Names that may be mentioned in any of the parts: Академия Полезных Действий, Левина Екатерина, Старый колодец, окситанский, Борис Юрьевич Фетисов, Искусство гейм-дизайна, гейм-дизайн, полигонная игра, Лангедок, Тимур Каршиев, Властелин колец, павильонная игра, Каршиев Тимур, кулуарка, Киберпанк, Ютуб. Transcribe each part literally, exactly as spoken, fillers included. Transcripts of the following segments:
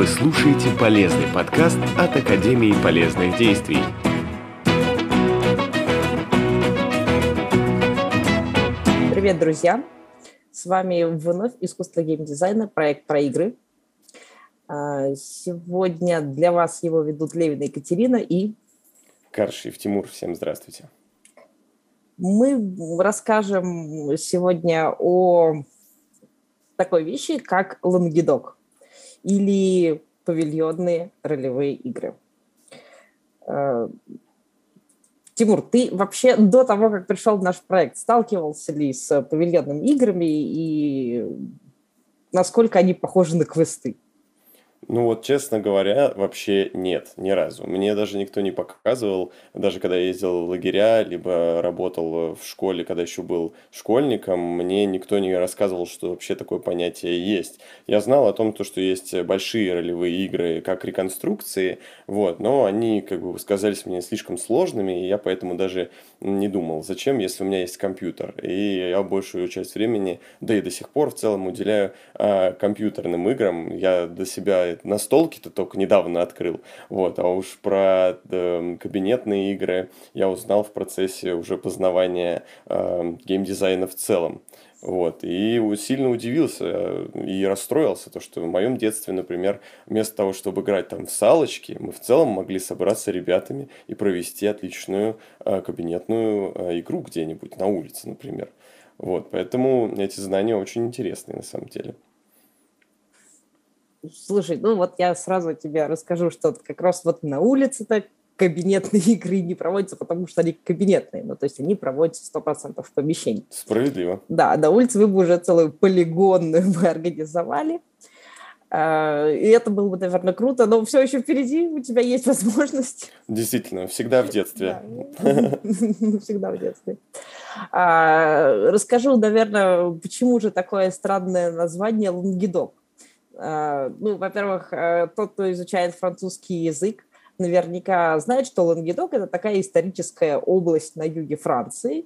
Вы слушаете полезный подкаст от Академии Полезных Действий. Привет, друзья! С вами вновь «Искусство гейм-дизайна», проект про игры. Сегодня для вас его ведут Левина Екатерина и... Каршиев Тимур. Всем здравствуйте. Мы расскажем сегодня о такой вещи, как Лангедок или павильонные ролевые игры. Тимур, ты вообще до того, как пришел в наш проект, сталкивался ли с павильонными играми и насколько они похожи на квесты? Ну вот, честно говоря, вообще нет, ни разу. Мне даже никто не показывал, даже когда я ездил в лагеря, либо работал в школе, когда еще был школьником, мне никто не рассказывал, что вообще такое понятие есть. Я знал о том, что есть большие ролевые игры, как реконструкции, вот, но они, как бы, казались мне слишком сложными, и я поэтому даже не думал, зачем, если у меня есть компьютер. И я большую часть времени, да и до сих пор в целом, уделяю а, компьютерным играм. Я до себя... настолки-то только недавно открыл, вот, а уж про э, кабинетные игры я узнал в процессе уже познавания э, геймдизайна в целом, вот, и сильно удивился и расстроился, то, что в моем детстве, например, вместо того, чтобы играть там в салочки, мы в целом могли собраться ребятами и провести отличную э, кабинетную э, игру где-нибудь на улице, например, вот, поэтому эти знания очень интересные на самом деле. Слушай, ну вот я сразу тебе расскажу, что как раз вот на улице так кабинетные игры не проводятся, потому что они кабинетные, ну то есть они проводятся сто процентов в помещении. Справедливо. Да, на улице вы бы уже целую полигонную бы организовали, и это было бы, наверное, круто, но все еще впереди, у тебя есть возможность. Действительно, всегда в детстве. Всегда в детстве. Расскажу, наверное, почему же такое странное название «Лангедок». Ну, во-первых, тот, кто изучает французский язык, наверняка знает, что Лангедок – это такая историческая область на юге Франции,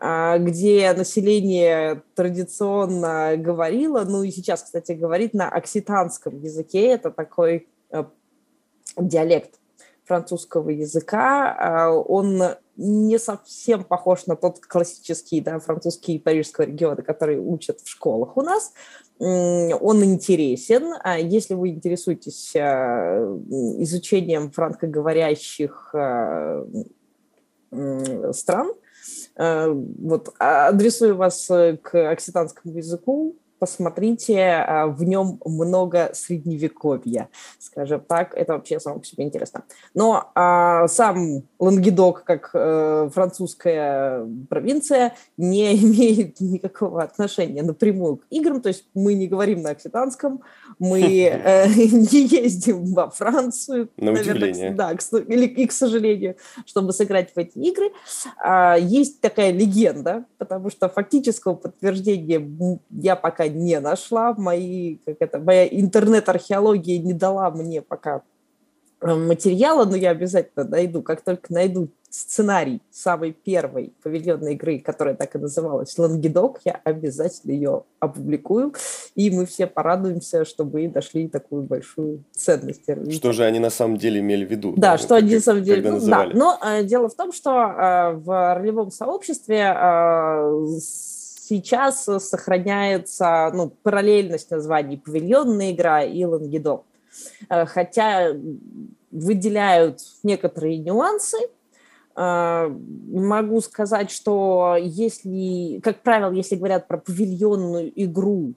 где население традиционно говорило, ну и сейчас, кстати, говорит на окситанском языке, это такой диалект французского языка, он не совсем похож на тот классический, да, французский и парижского региона, который учат в школах у нас. Он интересен. Если вы интересуетесь изучением франкоговорящих стран, вот, адресую вас к окситанскому языку. Посмотрите, в нем много средневековья, скажем так. Это вообще само по себе интересно. Но а, сам Лангедок, как э, французская провинция, не имеет никакого отношения напрямую к играм. То есть мы не говорим на окситанском, мы э, не ездим во Францию. На наверное, удивление. Да, к, или, и, к сожалению, чтобы сыграть в эти игры. А, есть такая легенда, потому что фактического подтверждения я пока не нашла, мои, как это, моя интернет-археология не дала мне пока материала, но я обязательно найду, как только найду сценарий самой первой павильонной игры, которая так и называлась «Лангедок», я обязательно ее опубликую, и мы все порадуемся, что мы нашли такую большую ценность. Что же они на самом деле имели в виду? Да, что они на самом деле... Ну, да, но э, дело в том, что э, в ролевом сообществе э, сейчас сохраняется, ну, параллельность названий «Павильонная игра» и «Лангедок». Хотя выделяют некоторые нюансы. Могу сказать, что если, как правило, если говорят про павильонную игру,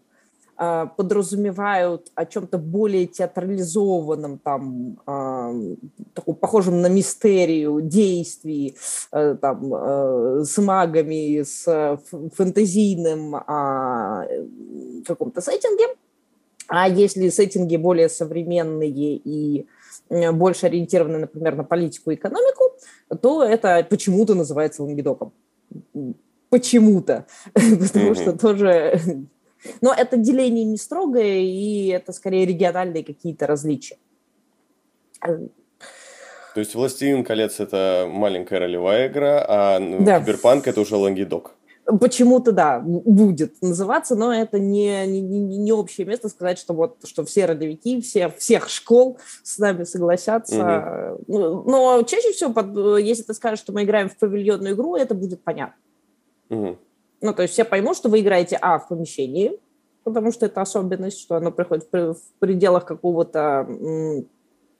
подразумевают о чем-то более театрализованном, там, э, таком, похожем на мистерию, действии э, там, э, с магами, с фэнтезийным э, каком-то сеттинге. А если сеттинги более современные и больше ориентированы, например, на политику и экономику, то это почему-то называется Лангедоком. Почему-то. Потому что тоже... Но это деление не строгое, и это скорее региональные какие-то различия. То есть «Властелин колец» — это маленькая ролевая игра, а «Киберпанк» — это уже Лангедок. Почему-то, да, будет называться, но это не, не, не общее место сказать, что вот что все родовики, все, всех школ с нами согласятся. Mm-hmm. Но чаще всего, под, если ты скажешь, что мы играем в павильонную игру, это будет понятно. Mm-hmm. Ну, то есть все поймут, что вы играете, а, в помещении, потому что это особенность, что оно проходит в пределах какого-то м-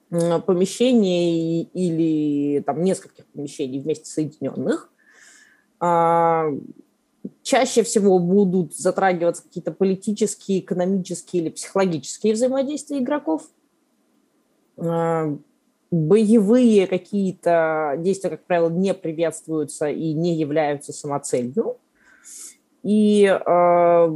м- помещения или там нескольких помещений вместе соединенных. А- Чаще всего будут затрагиваться какие-то политические, экономические или психологические взаимодействия игроков. Боевые какие-то действия, как правило, не приветствуются и не являются самоцелью. И э,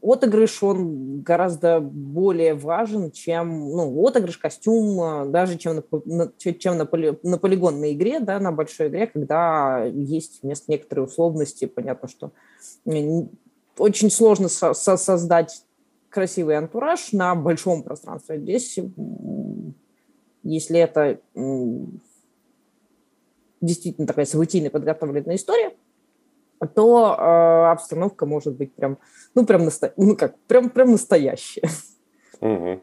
отыгрыш, он гораздо более важен, чем ну, отыгрыш, костюм, даже чем на, чем на, поли, на полигонной игре, да, на большой игре, когда есть вместо некоторой условности. Понятно, что очень сложно со- со- создать красивый антураж на большом пространстве. Здесь, если это действительно такая событийно подготовленная история, то э, обстановка может быть прям, ну, прям, насто... ну, как, прям, прям настоящая. Угу.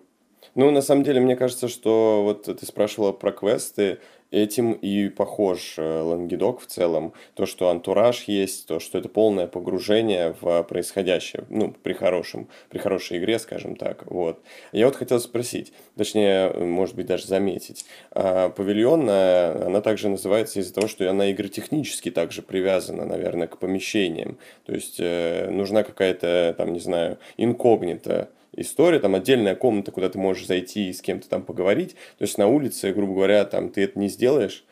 Ну, на самом деле, мне кажется, что вот ты спрашивала про квесты, этим и похож Лангедок в целом. То, что антураж есть, то, что это полное погружение в происходящее, ну, при хорошем, при хорошей игре, скажем так. Вот. Я вот хотел спросить, точнее, может быть, даже заметить, павильонная, она также называется из-за того, что она игротехнически также привязана, наверное, к помещениям. То есть нужна какая-то, там, не знаю, инкогнита история, там отдельная комната, куда ты можешь зайти и с кем-то там поговорить. То есть на улице, грубо говоря, там ты это не сделаешь,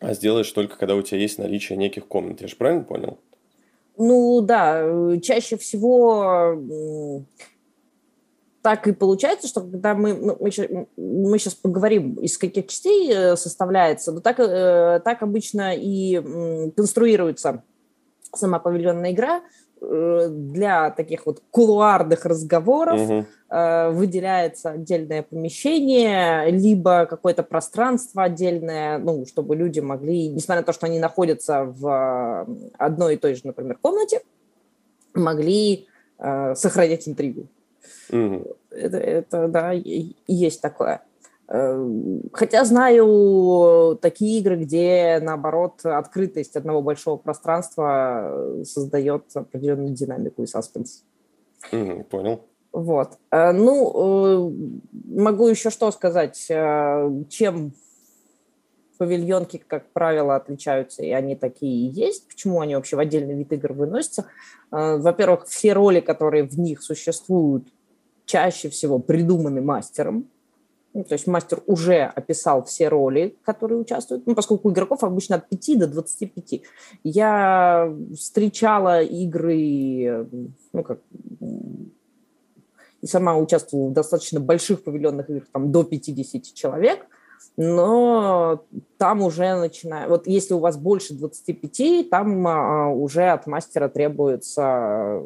а сделаешь только, когда у тебя есть наличие неких комнат. Я же правильно понял? Ну да, чаще всего так и получается, что когда мы, мы, мы сейчас поговорим, из каких частей составляется, но так, так обычно и конструируется сама павильонная игра. Для таких вот кулуарных разговоров угу. э, выделяется отдельное помещение, либо какое-то пространство отдельное, ну, чтобы люди могли, несмотря на то, что они находятся в одной и той же, например, комнате, могли э, сохранять интригу. Угу. Это, это, да, есть такое. Хотя знаю такие игры, где, наоборот, открытость одного большого пространства создает определенную динамику и саспенс. Mm-hmm, понял. Вот. Ну, могу еще что сказать. Чем павильонки, как правило, отличаются, и они такие и есть, почему они вообще в отдельный вид игр выносятся. Во-первых, все роли, которые в них существуют, чаще всего придуманы мастером. Ну, то есть мастер уже описал все роли, которые участвуют, ну, поскольку у игроков обычно от пяти до двадцати пяти. Я встречала игры, ну, как, и сама участвовала в достаточно больших павильонных играх, там, до пятидесяти человек, но там уже начинает... Вот если у вас больше двадцати пяти, там а, уже от мастера требуется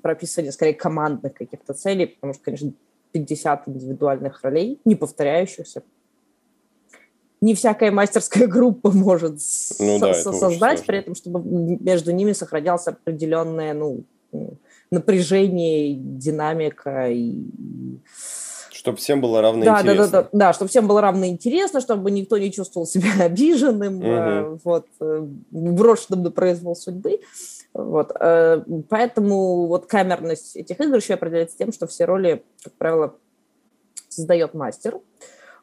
прописывание, скорее, командных каких-то целей, потому что, конечно... пятьдесят индивидуальных ролей, не повторяющихся. Не всякая мастерская группа может ну, со- да, создать, при этом, чтобы между ними сохранялся определенное ну, напряжение, динамика. И... Чтобы всем было равно да, интересно. Да, да, да, да, чтобы всем было равно интересно, чтобы никто не чувствовал себя обиженным, угу. вот, брошенным на произвол судьбы. Вот. Поэтому вот камерность этих игр еще определяется тем, что все роли, как правило, создает мастер.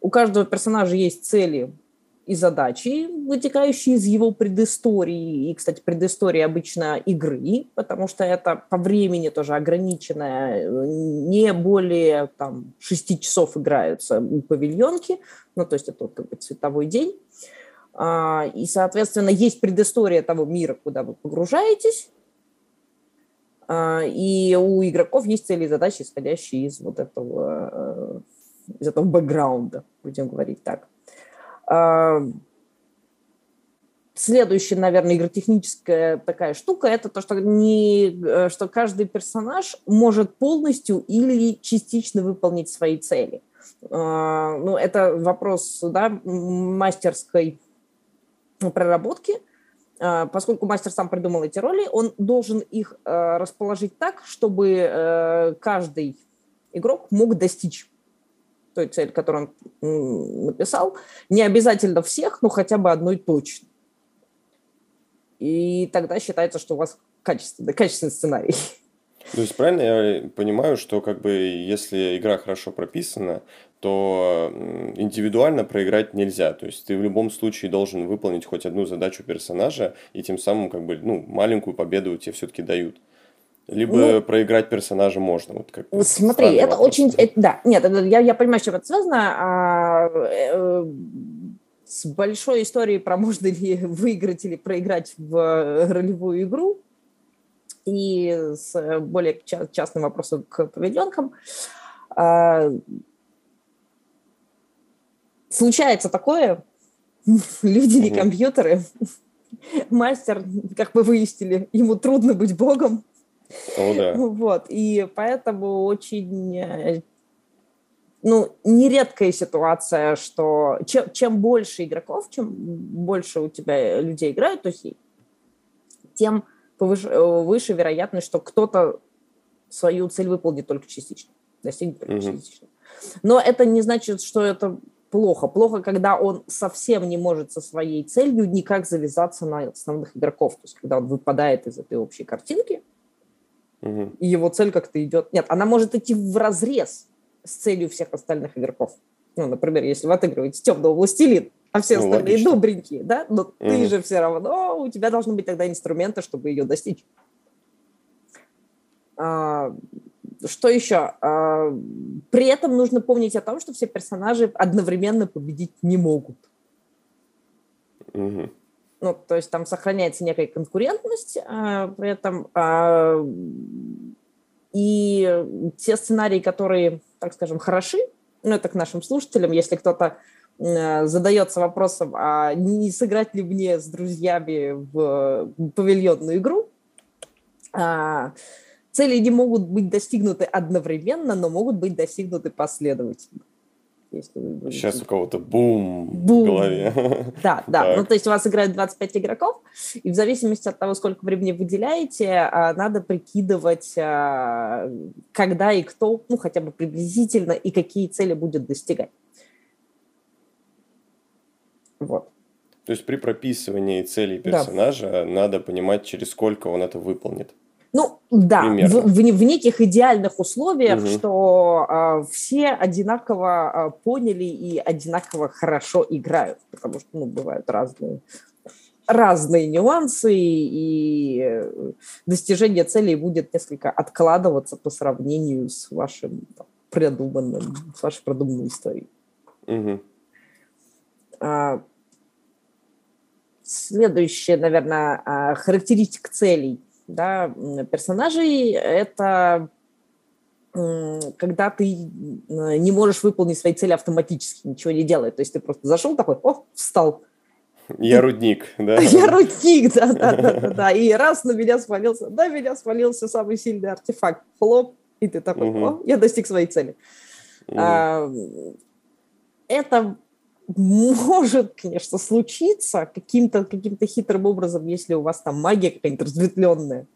У каждого персонажа есть цели и задачи, вытекающие из его предыстории. И, кстати, предыстория обычно игры, потому что это по времени тоже ограниченное. Не более там, шести часов играются павильонки, ну, то есть это как бы световой день. И, соответственно, есть предыстория того мира, куда вы погружаетесь, и у игроков есть цели и задачи, исходящие из вот этого, из этого бэкграунда, будем говорить так. Следующая, наверное, игротехническая такая штука – это то, что, не, что каждый персонаж может полностью или частично выполнить свои цели. Ну, это вопрос да, мастерской проработки, поскольку мастер сам придумал эти роли, он должен их расположить так, чтобы каждый игрок мог достичь той цели, которую он написал. Не обязательно всех, но хотя бы одной точно. И тогда считается, что у вас качественный, качественный сценарий. То есть правильно я понимаю, что как бы если игра хорошо прописана, то индивидуально проиграть нельзя. То есть ты в любом случае должен выполнить хоть одну задачу персонажа, и тем самым как бы, ну, маленькую победу тебе все-таки дают. Либо ну, проиграть персонажа можно. Вот как смотри, это вопрос. Очень... Это, да, нет, это, я, я понимаю, с чем это связано. А, э, э, с большой историей про можно ли выиграть или проиграть в ролевую игру и с более ча- частным вопросом к павильонкам. А, случается такое. Люди не компьютеры. Мастер, как мы выяснили, ему трудно быть богом. О, да. Вот, и поэтому очень, ну, нередкая ситуация, что чем, чем больше игроков, чем больше у тебя людей играют, то есть, тем повыше, выше вероятность, что кто-то свою цель выполнит только частично, достигнет только угу. частично. Но это не значит, что это плохо. Плохо, когда он совсем не может со своей целью никак завязаться на основных игроков, то есть когда он выпадает из этой общей картинки, и его цель как-то идет... Нет, она может идти вразрез с целью всех остальных игроков. Ну, например, если вы отыгрываете темного властелина, а все ну, остальные логично. Добренькие, да? Но mm-hmm. ты же все равно... У тебя должны быть тогда инструменты, чтобы ее достичь. А, что еще? А, при этом нужно помнить о том, что все персонажи одновременно победить не могут. Mm-hmm. Ну, то есть там сохраняется некая конкурентность а, при этом. А, и те сценарии, которые, так скажем, хороши, ну, это к нашим слушателям, если кто-то а, задается вопросом, а не сыграть ли мне с друзьями в павильонную игру, а, цели не могут быть достигнуты одновременно, но могут быть достигнуты последовательно. Если... Сейчас у кого-то бум, бум в голове. Да, да. Ну, то есть у вас играют двадцать пять игроков, и в зависимости от того, сколько времени выделяете, надо прикидывать, когда и кто, ну, хотя бы приблизительно, и какие цели будет достигать. Вот. То есть при прописывании целей персонажа да. надо понимать, через сколько он это выполнит. Ну, да, в, в, в неких идеальных условиях, угу. что а, все одинаково а, поняли и одинаково хорошо играют, потому что, ну, бывают разные, разные нюансы, и достижение целей будет несколько откладываться по сравнению с вашим там, придуманным, с вашей продуманной историей. Угу. А, следующая, наверное, характеристика целей. Да, персонажей, это когда ты не можешь выполнить свои цели автоматически, ничего не делая. То есть ты просто зашел такой, о, встал. Я рудник, да? Я рудник, да-да-да. И раз на меня свалился, на меня свалился самый сильный артефакт. Хлоп, и ты такой, о, я достиг своей цели. Это... Может, конечно, случиться каким-то, каким-то хитрым образом, если у вас там магия какая-нибудь разветвленная.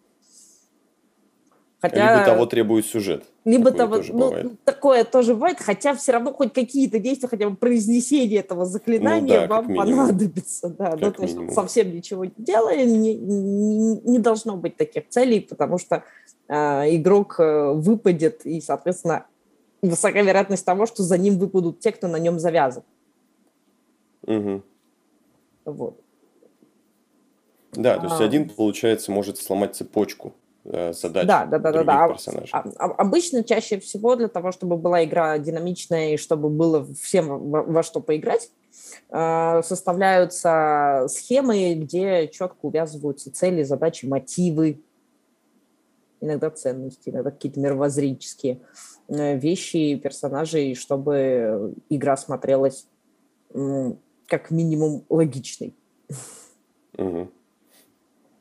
Хотя... Либо того требует сюжет. Либо такое, того... тоже ну, такое тоже бывает, хотя все равно хоть какие-то действия, хотя бы произнесение этого заклинания ну, да, вам понадобится. Да. Ну, то есть совсем ничего не делая, не, не, не должно быть таких целей, потому что а, игрок выпадет, и, соответственно, высока вероятность того, что за ним выпадут те, кто на нем завязан. Угу. Вот. Да, то есть а... один, получается, может сломать цепочку э, задач да, да, да, других да, да. персонажей. А, а, обычно, чаще всего, для того, чтобы была игра динамичная и чтобы было всем во, во что поиграть, э, составляются схемы, где четко увязываются цели, задачи, мотивы, иногда ценности, иногда какие-то мировоззренческие вещи персонажей, чтобы игра смотрелась как минимум логичный. Угу.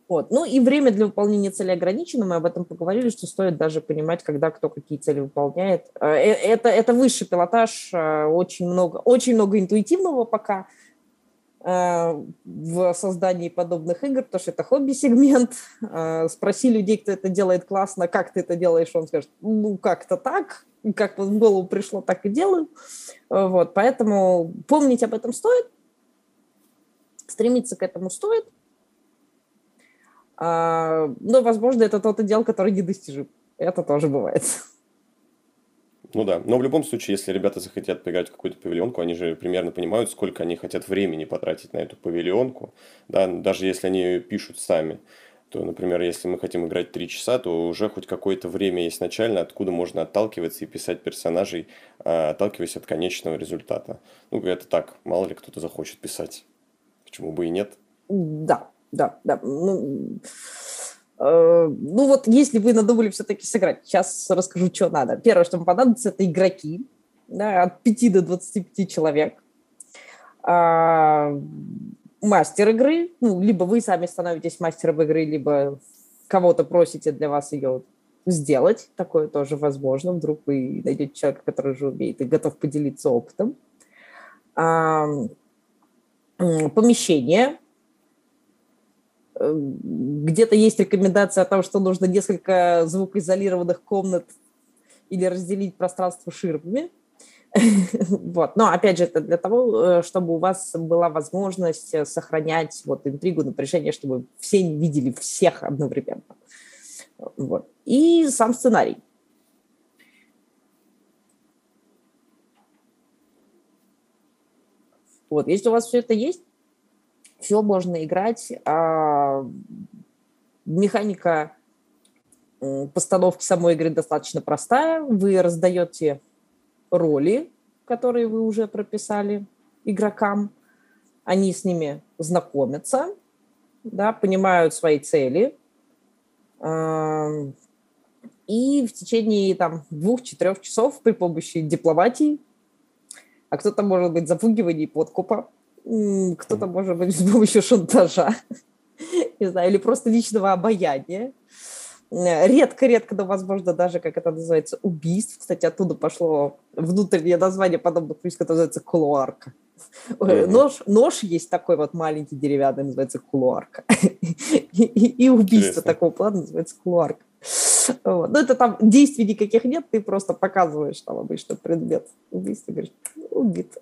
Вот. Ну и время для выполнения цели ограничено. Мы об этом поговорили, что стоит даже понимать, когда кто какие цели выполняет. Это, это высший пилотаж, очень много, очень много интуитивного пока. в создании подобных игр, потому что это хобби-сегмент. Спроси людей, кто это делает классно, как ты это делаешь, он скажет, ну, как-то так, как в голову пришло, так и делаю. Вот, поэтому помнить об этом стоит, стремиться к этому стоит, но, возможно, это тот идеал, который недостижим. Это тоже бывает. Ну да, но в любом случае, если ребята захотят поиграть в какую-то павильонку, они же примерно понимают, сколько они хотят времени потратить на эту павильонку, да, даже если они ее пишут сами, то, например, если мы хотим играть три часа, то уже хоть какое-то время есть начально, откуда можно отталкиваться и писать персонажей, отталкиваясь от конечного результата. Ну, это так, мало ли кто-то захочет писать, почему бы и нет. Да, да, да, ну... Ну вот, если вы надумали все-таки сыграть, сейчас расскажу, что надо. Первое, что вам понадобится, это игроки, да, от пяти до двадцати пяти человек. А, мастер игры, ну, либо вы сами становитесь мастером игры, либо кого-то просите для вас ее сделать. Такое тоже возможно. Вдруг вы найдете человека, который уже умеет и готов поделиться опытом. А, помещение. Где-то есть рекомендация о том, что нужно несколько звукоизолированных комнат или разделить пространство ширмами. Вот. Но, опять же, это для того, чтобы у вас была возможность сохранять вот интригу, напряжение, чтобы все видели всех одновременно. Вот. И сам сценарий. Вот. Если у вас все это есть, все можно играть. А механика постановки самой игры достаточно простая. Вы раздаете роли, которые вы уже прописали игрокам. Они с ними знакомятся, да, понимают свои цели. И в течение там, двух-четырех часов при помощи дипломатии, а кто-то, может быть, запугивания и подкупа, кто-то, может быть, с помощью шантажа, не знаю, или просто личного обаяния. Редко-редко, но, возможно, даже, как это называется, убийств. Кстати, оттуда пошло внутреннее название подобных убийств, которое называется кулуарка. Mm-hmm. Нож, нож есть такой вот маленький деревянный, называется кулуарка. и, и, и убийство Интересно. Такого плана называется кулуарка. Вот. Но это там действий никаких нет, ты просто показываешь там обычно предмет убийства, говоришь, убит.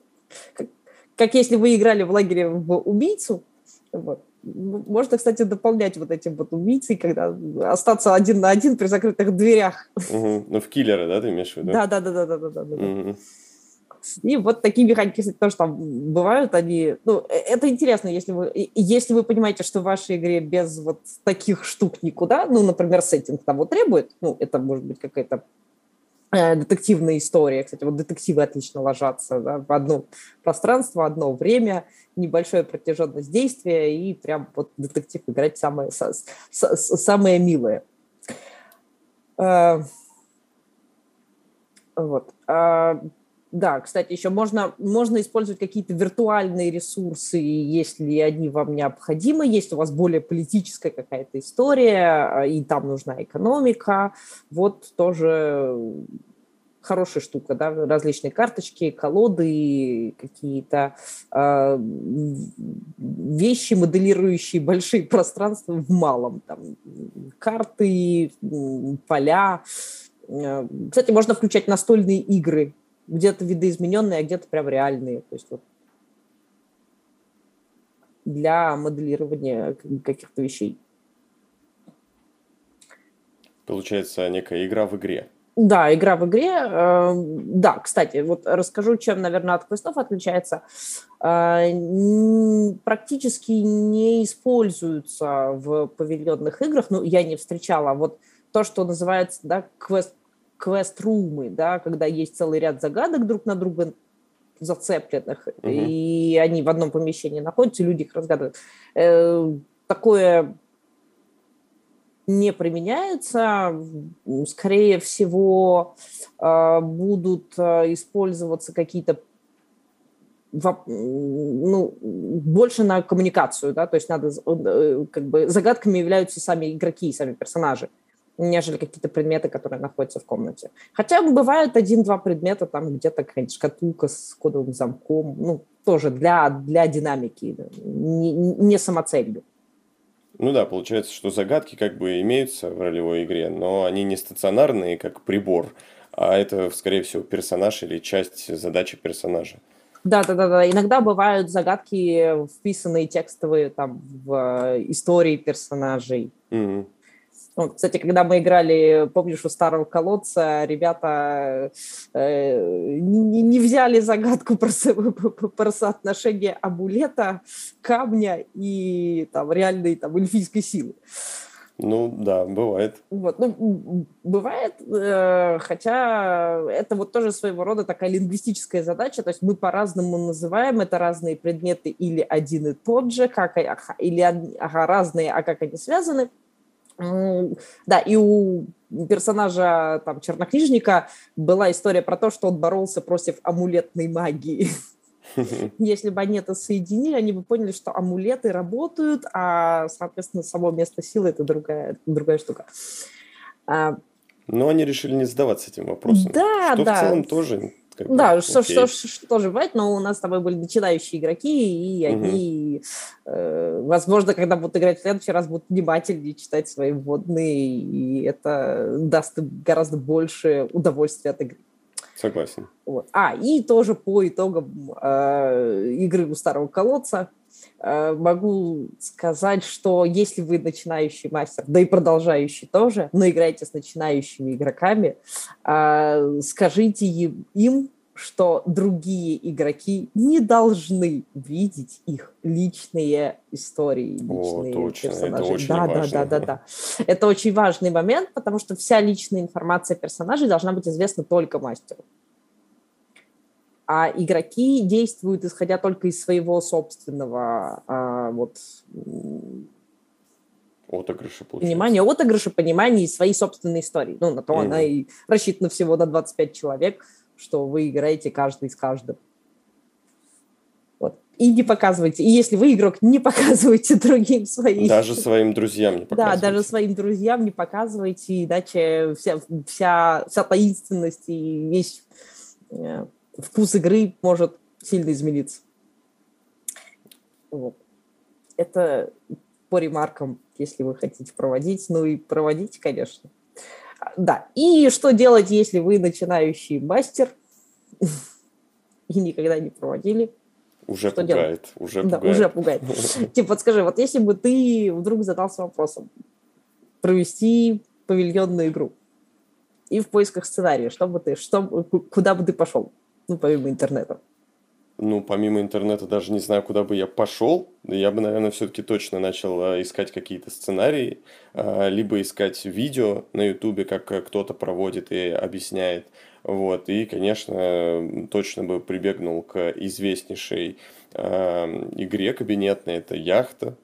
Как если вы играли в лагере в убийцу, вот. Можно, кстати, дополнять вот эти вот убийцы, когда остаться один на один при закрытых дверях. Угу. Ну, в киллера, да, ты имеешь в виду? Да, да, да, да, да, да, да, да. Угу. И вот такие механики, кстати, тоже там бывают, они, ну, это интересно, если вы, если вы понимаете, что в вашей игре без вот таких штук никуда, ну, например, сеттинг того требует, ну, это может быть какая-то детективная история. Кстати, вот детективы отлично ложатся, да, в одно пространство, одно время, небольшая протяженность действия, и прям вот детектив играть самое, самое милое. Вот. Да, кстати, еще можно, можно использовать какие-то виртуальные ресурсы, если они вам необходимы, если у вас более политическая какая-то история, и там нужна экономика, вот тоже хорошая штука, да, различные карточки, колоды, какие-то э, вещи, моделирующие большие пространства в малом, там, карты, поля. Кстати, можно включать настольные игры, где-то видоизмененные, а где-то прям реальные. То есть вот для моделирования каких-то вещей. Получается некая игра в игре. Да, игра в игре. Да, кстати, вот расскажу, чем, наверное, от квестов отличается. Практически не используются в павильонных играх. Ну, я не встречала. Вот то, что называется, да, квест квест-румы, да, когда есть целый ряд загадок друг на друга зацепленных, угу. и они в одном помещении находятся, люди их разгадывают. Э, такое не применяется. Скорее всего, э, будут использоваться какие-то воп- ну, больше на коммуникацию, да, то есть надо, как бы, загадками являются сами игроки и сами персонажи, нежели какие-то предметы, которые находятся в комнате. Хотя бывают один-два предмета, там где-то какая-нибудь шкатулка с кодовым замком, ну, тоже для, для динамики, не, не самоцелью. Ну да, получается, что загадки как бы имеются в ролевой игре, но они не стационарные, как прибор, а это, скорее всего, персонаж или часть задачи персонажа. Да-да-да, иногда бывают загадки, вписанные текстовые там, в истории персонажей. Mm-hmm. Вот, кстати, когда мы играли, помнишь, у Старого колодца, ребята э, не, не взяли загадку про, про соотношение амулета, камня и там, реальной там, эльфийской силы. Ну да, бывает. Вот, ну, бывает, э, хотя это вот тоже своего рода такая лингвистическая задача, то есть мы по-разному называем это разные предметы или один и тот же, как, или ага, разные, а как они связаны. Да, и у персонажа там, чернокнижника была история про то, что он боролся против амулетной магии. Если бы они это соединили, они бы поняли, что амулеты работают, а, соответственно, само место силы – это другая, другая штука. Но они решили не задаваться этим вопросом. Да, что да. в целом тоже… Как бы, да, что, что, что, что же бывает, но у нас с тобой были начинающие игроки, и они, угу. э, возможно, когда будут играть в следующий раз, будут внимательнее читать свои вводные, и это даст им гораздо больше удовольствия от игры. Согласен. Вот. А, и тоже по итогам э, игры у Старого колодца э, могу сказать, что если вы начинающий мастер, да и продолжающий тоже, но играете с начинающими игроками, э, скажите им, им, что другие игроки не должны видеть их личные истории, личные О, точно. персонажи. Это очень да, важно. да, да, да, да. Это очень важный момент, потому что вся личная информация персонажей должна быть известна только мастеру. А игроки действуют, исходя только из своего собственного а, вот, отыгрыша, понимания, отыгрыша, понимания и своей собственной истории. Ну, на то mm-hmm. она и рассчитана всего на двадцать пять человек, что вы играете каждый с каждым. Вот. И не показывайте. И если вы игрок, не показывайте другим своим. Даже своим друзьям не показывайте. Да, даже своим друзьям не показывайте, иначе вся, вся, вся таинственность и весь э, вкус игры может сильно измениться. Вот. Это по ремаркам, если вы хотите проводить. Ну и проводите, конечно. Да, и что делать, если вы начинающий мастер и никогда не проводили? Уже что пугает, делать? уже да, пугает. Уже пугает. Типа, подскажи, вот если бы ты вдруг задался вопросом провести павильонную игру и в поисках сценария, что бы ты, что, куда бы ты пошел, ну, помимо интернета? Ну, помимо интернета даже не знаю, куда бы я пошел. Я бы, наверное, все-таки точно начал искать какие-то сценарии, либо искать видео на Ютубе, как кто-то проводит и объясняет. Вот. И, конечно, точно бы прибегнул к известнейшей игре кабинетной, это «Яхта».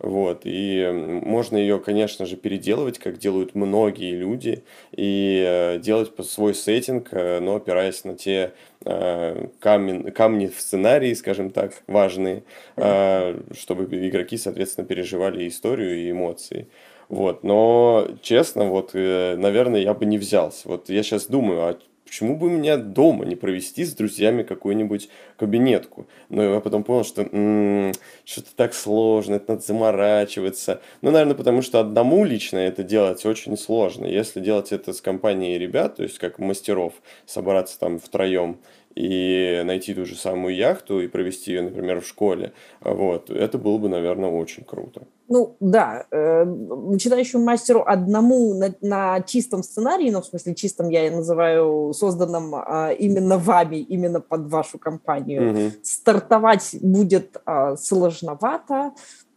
Вот, и можно ее, конечно же, переделывать, как делают многие люди, и делать свой сеттинг, но опираясь на те камни, камни в сценарии, скажем так, важные, чтобы игроки, соответственно, переживали историю и эмоции. Вот, но, честно, вот, наверное, я бы не взялся. Вот я сейчас думаю, а почему бы меня дома не провести с друзьями какую-нибудь кабинетку? Но я потом понял, что м-м, что-то так сложно, это надо заморачиваться. Ну, наверное, потому что одному лично это делать очень сложно. Если делать это с компанией ребят, то есть как мастеров, собраться там втроем и найти ту же самую яхту и провести ее, например, в школе, вот, это было бы, наверное, очень круто. Ну, да, э, начинающему мастеру одному на, на чистом сценарии, ну, в смысле, чистом я и называю, созданном э, именно вами, именно под вашу компанию, угу. стартовать будет э, сложновато,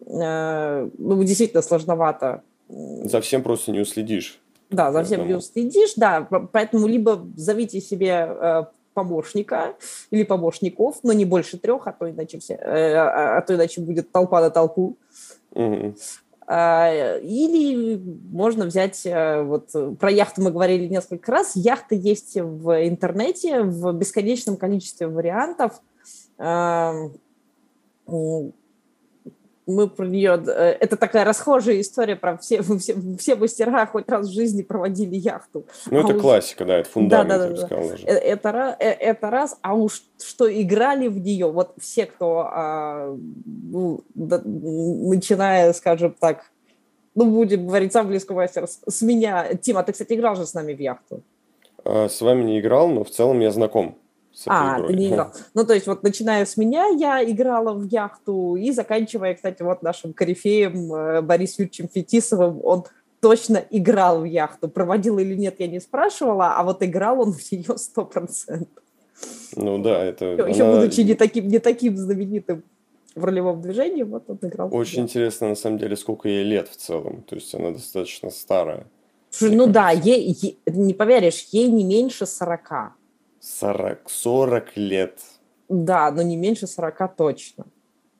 э, ну, действительно сложновато. За всем просто не уследишь. Да, за всем не уследишь, да, поэтому либо зовите себе... Э, помощника или помощников, но не больше трех, а то иначе, все, а то иначе будет толпа на толпу. Mm-hmm. Или можно взять, вот про яхту мы говорили несколько раз, яхта есть в интернете в бесконечном количестве вариантов. мы про нее... Это такая расхожая история про все, все, все мастера хоть раз в жизни проводили яхту. Ну, а это уж... классика, да, это фундамент, да, да, я бы сказал, да. Это, это раз, а уж что играли в нее, вот все, кто, а, ну, да, начиная, скажем так, ну, будем говорить, сам близкий мастер, с меня... Тима, ты, кстати, играл же с нами в яхту? А, с вами не играл, но в целом я знаком. А, игрой. Ты не играл. Ну, то есть, вот, начиная с меня, я играла в яхту, и заканчивая, кстати, вот нашим корифеем Борисом Юрьевичем Фетисовым, он точно играл в яхту. Проводил или нет, я не спрашивала, а вот играл он в нее сто процентов. Ну, да, это... Еще, она... еще будучи не таким, не таким знаменитым в ролевом движении, вот он играл. Очень интересно, на самом деле, сколько ей лет в целом. То есть, она достаточно старая. Слушай, ну, да, ей, ей, не поверишь, ей не меньше сорока. сорок, сорок лет. Да, но не меньше сорока точно.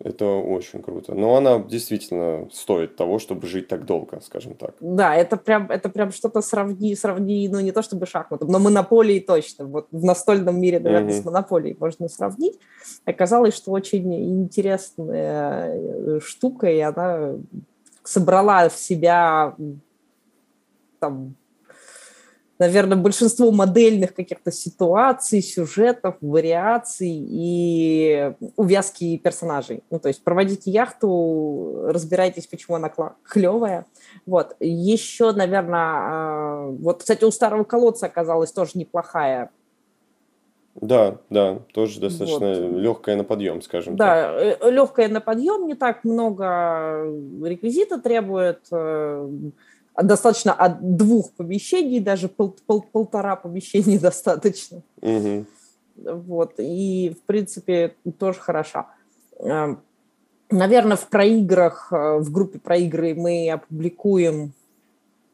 Это очень круто. Но она действительно стоит того, чтобы жить так долго, скажем так. Да, это прям, это прям что-то сравни, сравни, ну не то чтобы шахматом, но монополией точно. Вот в настольном мире, наверное, mm-hmm. с монополией можно сравнить. Оказалось, что очень интересная штука, и она собрала в себя там... наверное, большинство модельных каких-то ситуаций, сюжетов, вариаций и увязки персонажей. Ну, то есть проводите яхту, разбирайтесь, почему она клевая. Вот. Еще, наверное, вот, кстати, у Старого колодца оказалась тоже неплохая. Да, да, тоже достаточно вот. Легкая на подъем, скажем да, так. Да, легкая на подъем, не так много реквизита требует. Достаточно от двух помещений, даже пол, пол, полтора помещений достаточно. Угу. Вот. И, в принципе, тоже хороша. Наверное, в проиграх, в группе проигры мы опубликуем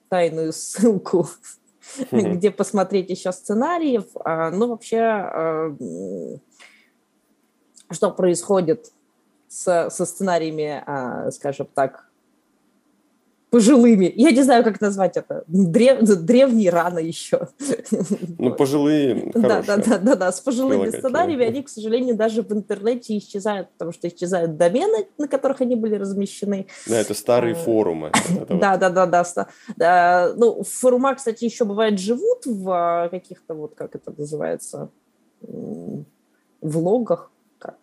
тайную ссылку, угу. где посмотреть еще сценариев. Ну, вообще, что происходит со, со сценариями, скажем так, пожилыми. Я не знаю, как назвать это. Древ... Древние рано еще. Ну, пожилые, хорошие. Да, да, да, да, с пожилыми сценариями они, к сожалению, даже в интернете исчезают, потому что исчезают домены, на которых они были размещены. Да, это старые форумы. Да, да, да, да. Ну, форума, кстати, еще бывает живут в каких-то, вот как это называется, влогах. Как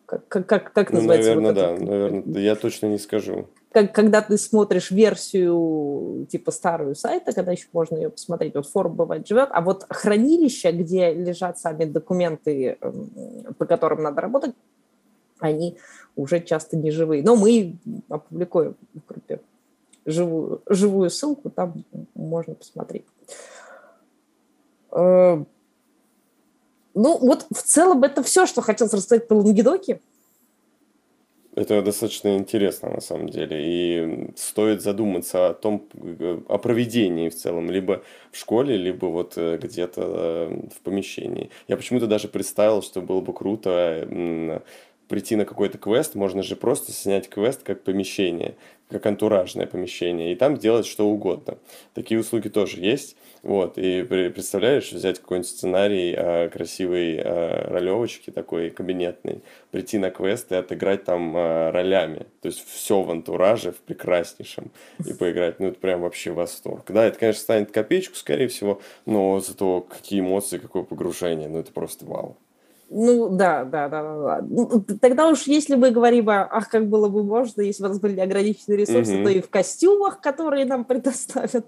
называется? Наверное, да. Наверное, я точно не скажу. Когда ты смотришь версию типа старую сайта, когда еще можно ее посмотреть, вот форум бывает живет, а вот хранилища, где лежат сами документы, по которым надо работать, они уже часто не живые. Но мы опубликуем в группе живую, живую ссылку, там можно посмотреть. Ну вот в целом это все, что хотелось рассказать по Лангедоке. Это достаточно интересно, на самом деле, и стоит задуматься о том, о проведении в целом, либо в школе, либо вот где-то в помещении. Я почему-то даже представил, что было бы круто прийти на какой-то квест, можно же просто снять квест как помещение, как антуражное помещение, и там делать что угодно. Такие услуги тоже есть. Вот, и представляешь, взять какой-нибудь сценарий э, красивой э, ролевочки такой кабинетной, прийти на квест и отыграть там э, ролями. То есть все в антураже, в прекраснейшем. И поиграть, ну это прям вообще восторг. Да, это, конечно, станет копеечку, скорее всего, но зато какие эмоции, какое погружение. Ну это просто вау. Ну, да, да, да, да. Тогда уж, если мы говорим о, ах, как было бы можно, если бы у нас были ограниченные ресурсы, mm-hmm. то и в костюмах, которые нам предоставят.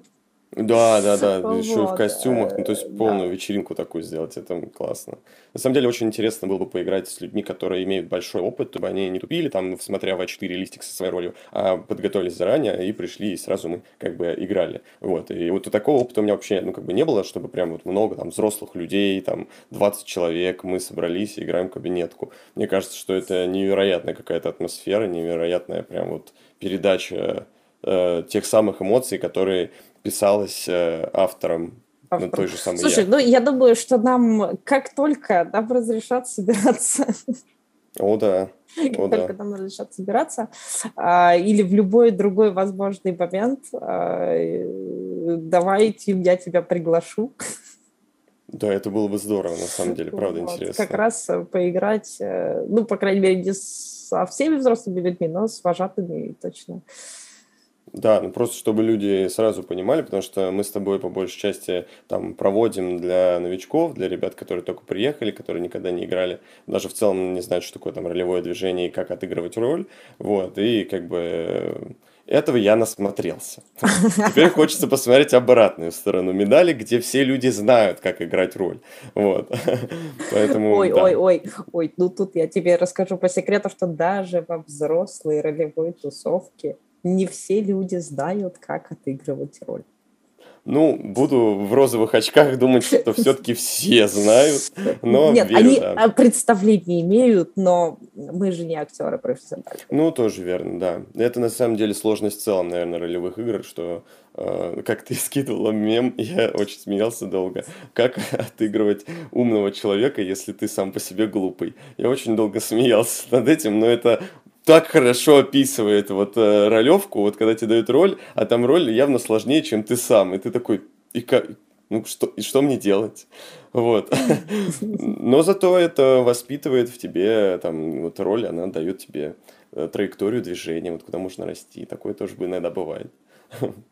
Да, да, да, вот. Еще и в костюмах, ну, то есть полную да. вечеринку такую сделать, это классно. На самом деле, очень интересно было бы поиграть с людьми, которые имеют большой опыт, чтобы они не тупили, там, смотря в а четыре листик со своей ролью, а подготовились заранее и пришли, и сразу мы как бы играли. Вот, и вот такого опыта у меня вообще, ну, как бы не было, чтобы прям вот много, там, взрослых людей, там, двадцать человек, мы собрались и играем в кабинетку. Мне кажется, что это невероятная какая-то атмосфера, невероятная прям вот передача э, тех самых эмоций, которые... писалось э, автором, автором на той же самой. Слушай, я. ну я думаю, что нам как только нам разрешат собираться. О, да. Как только нам разрешат собираться. Или в любой другой возможный момент. Давай, Тим, я тебя приглашу. Да, это было бы здорово, на самом деле. Правда, интересно. Как раз поиграть, ну, по крайней мере, не с со всеми взрослыми людьми, но с вожатыми точно. Да, ну просто чтобы люди сразу понимали, потому что мы с тобой по большей части там проводим для новичков, для ребят, которые только приехали, которые никогда не играли, даже в целом не знают, что такое там ролевое движение и как отыгрывать роль, вот, и как бы... Этого я насмотрелся. Теперь хочется посмотреть обратную сторону медали, где все люди знают, как играть роль. Вот. Поэтому, ой, да. ой, ой, ой, ну тут я тебе расскажу по секрету, что даже во взрослой ролевой тусовке не все люди знают, как отыгрывать роль. Ну, буду в розовых очках думать, что все-таки все знают, но Нет, верю, они да. представление имеют, но мы же не актеры профессиональные. Ну, тоже верно, да. Это на самом деле сложность в целом, наверное, ролевых игр, что, э, как ты скидывала мем, я очень смеялся долго, как отыгрывать умного человека, если ты сам по себе глупый. Я очень долго смеялся над этим, но это... так хорошо описывает вот э, ролевку, вот когда тебе дают роль, а там роль явно сложнее, чем ты сам. И ты такой, и как, ну что, и что мне делать? Вот. Но зато это воспитывает в тебе, там, вот роль, она дает тебе траекторию движения, вот куда можно расти. Такое тоже иногда бывает.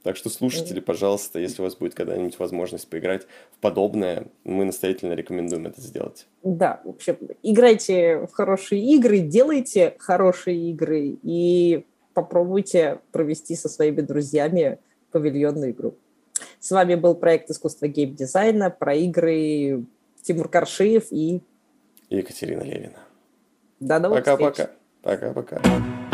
Так что слушатели, пожалуйста, если у вас будет когда-нибудь возможность поиграть в подобное, мы настоятельно рекомендуем это сделать. Да, в общем, играйте в хорошие игры, делайте хорошие игры и попробуйте провести со своими друзьями павильонную игру. С вами был проект «Искусство гейм-дизайна», про игры Тимур Каршиев и Екатерина Левина. До новых встреч. Пока-пока. Пока-пока.